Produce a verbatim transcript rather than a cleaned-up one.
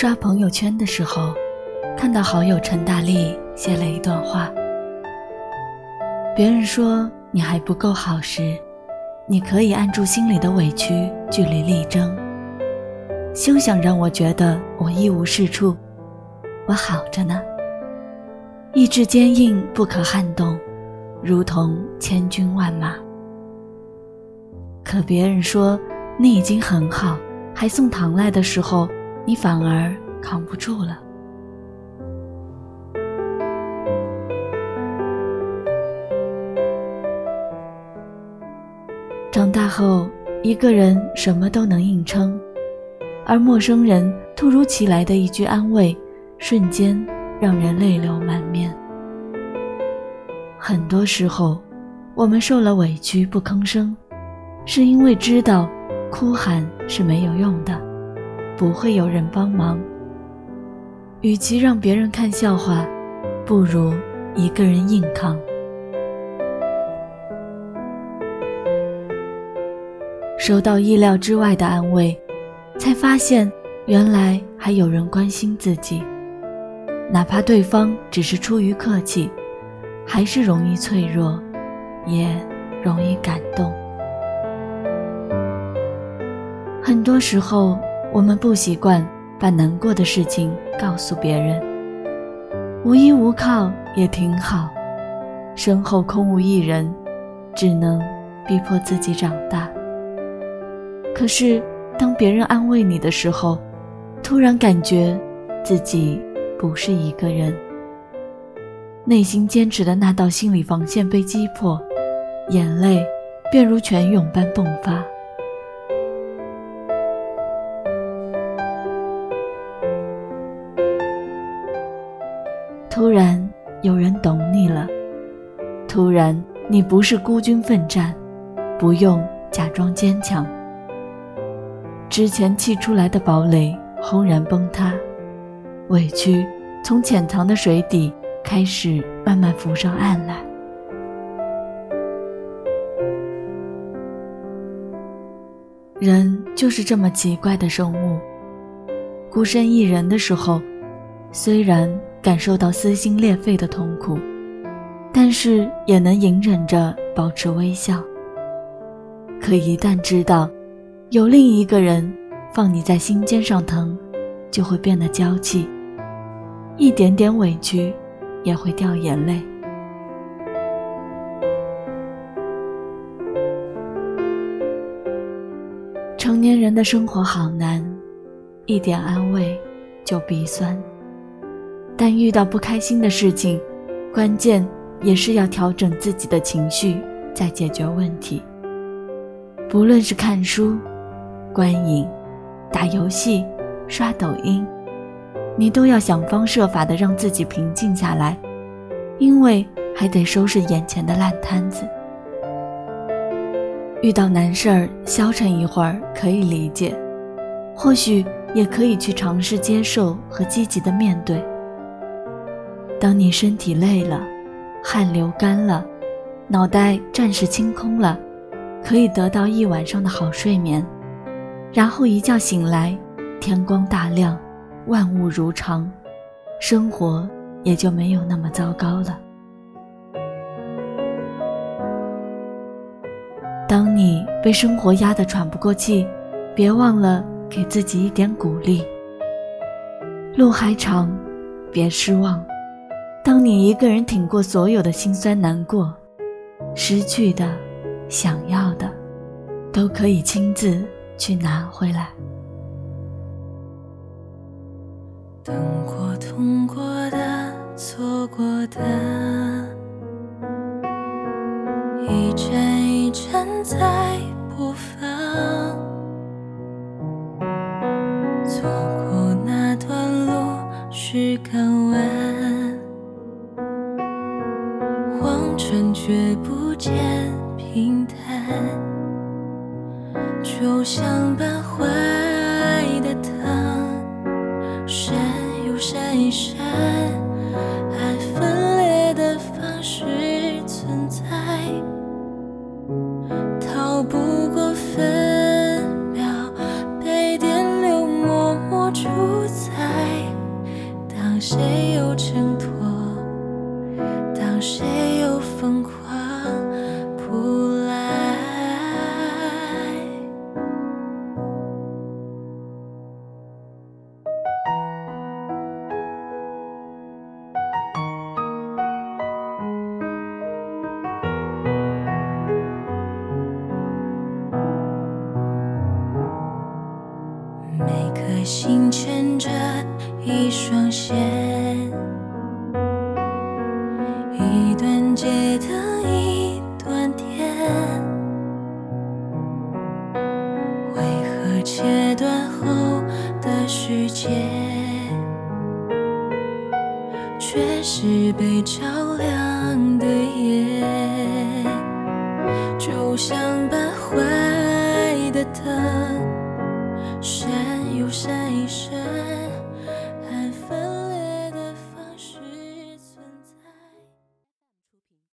刷朋友圈的时候，看到好友陈大力写了一段话，别人说你还不够好时，你可以按住心里的委屈，据理力争，休想让我觉得我一无是处，我好着呢。意志坚硬不可撼动，如同千军万马。可别人说你已经很好，还送糖来的时候，你反而扛不住了。长大后，一个人什么都能硬撑，而陌生人突如其来的一句安慰，瞬间让人泪流满面。很多时候，我们受了委屈不吭声，是因为知道哭喊是没有用的，不会有人帮忙。与其让别人看笑话，不如一个人硬扛。收到意料之外的安慰，才发现原来还有人关心自己，哪怕对方只是出于客气，还是容易脆弱，也容易感动。很多时候，我们不习惯把难过的事情告诉别人，无依无靠也挺好，身后空无一人，只能逼迫自己长大。可是当别人安慰你的时候，突然感觉自己不是一个人，内心坚持的那道心理防线被击破，眼泪便如泉涌般迸发。突然有人懂你了，突然你不是孤军奋战，不用假装坚强，之前砌出来的堡垒轰然崩塌，委屈从潜藏的水底开始慢慢浮上岸来。人就是这么奇怪的生物，孤身一人的时候，虽然感受到撕心裂肺的痛苦，但是也能隐忍着保持微笑。可一旦知道有另一个人放你在心尖上疼，就会变得娇气，一点点委屈也会掉眼泪。成年人的生活好难，一点安慰就鼻酸，但遇到不开心的事情，关键也是要调整自己的情绪再解决问题。不论是看书、观影、打游戏、刷抖音，你都要想方设法的让自己平静下来，因为还得收拾眼前的烂摊子。遇到难事儿消沉一会儿可以理解，或许也可以去尝试接受和积极的面对。当你身体累了，汗流干了，脑袋暂时清空了，可以得到一晚上的好睡眠，然后一觉醒来，天光大亮，万物如常，生活也就没有那么糟糕了。当你被生活压得喘不过气，别忘了给自己一点鼓励。路还长，别失望。当你一个人挺过所有的辛酸难过，失去的、想要的，都可以亲自去拿回来。等过、痛过的、错过的，一帧一帧在播放，错过那段路是港湾，望穿却不见平淡，就像把坏的糖闪又闪一闪，还分裂的方式存在，逃不过分秒被电流默默主宰。心牵着一双弦，一段接的一段甜，为何切断后的世界却是被照亮的夜，就像把坏的灯闪又闪一闪。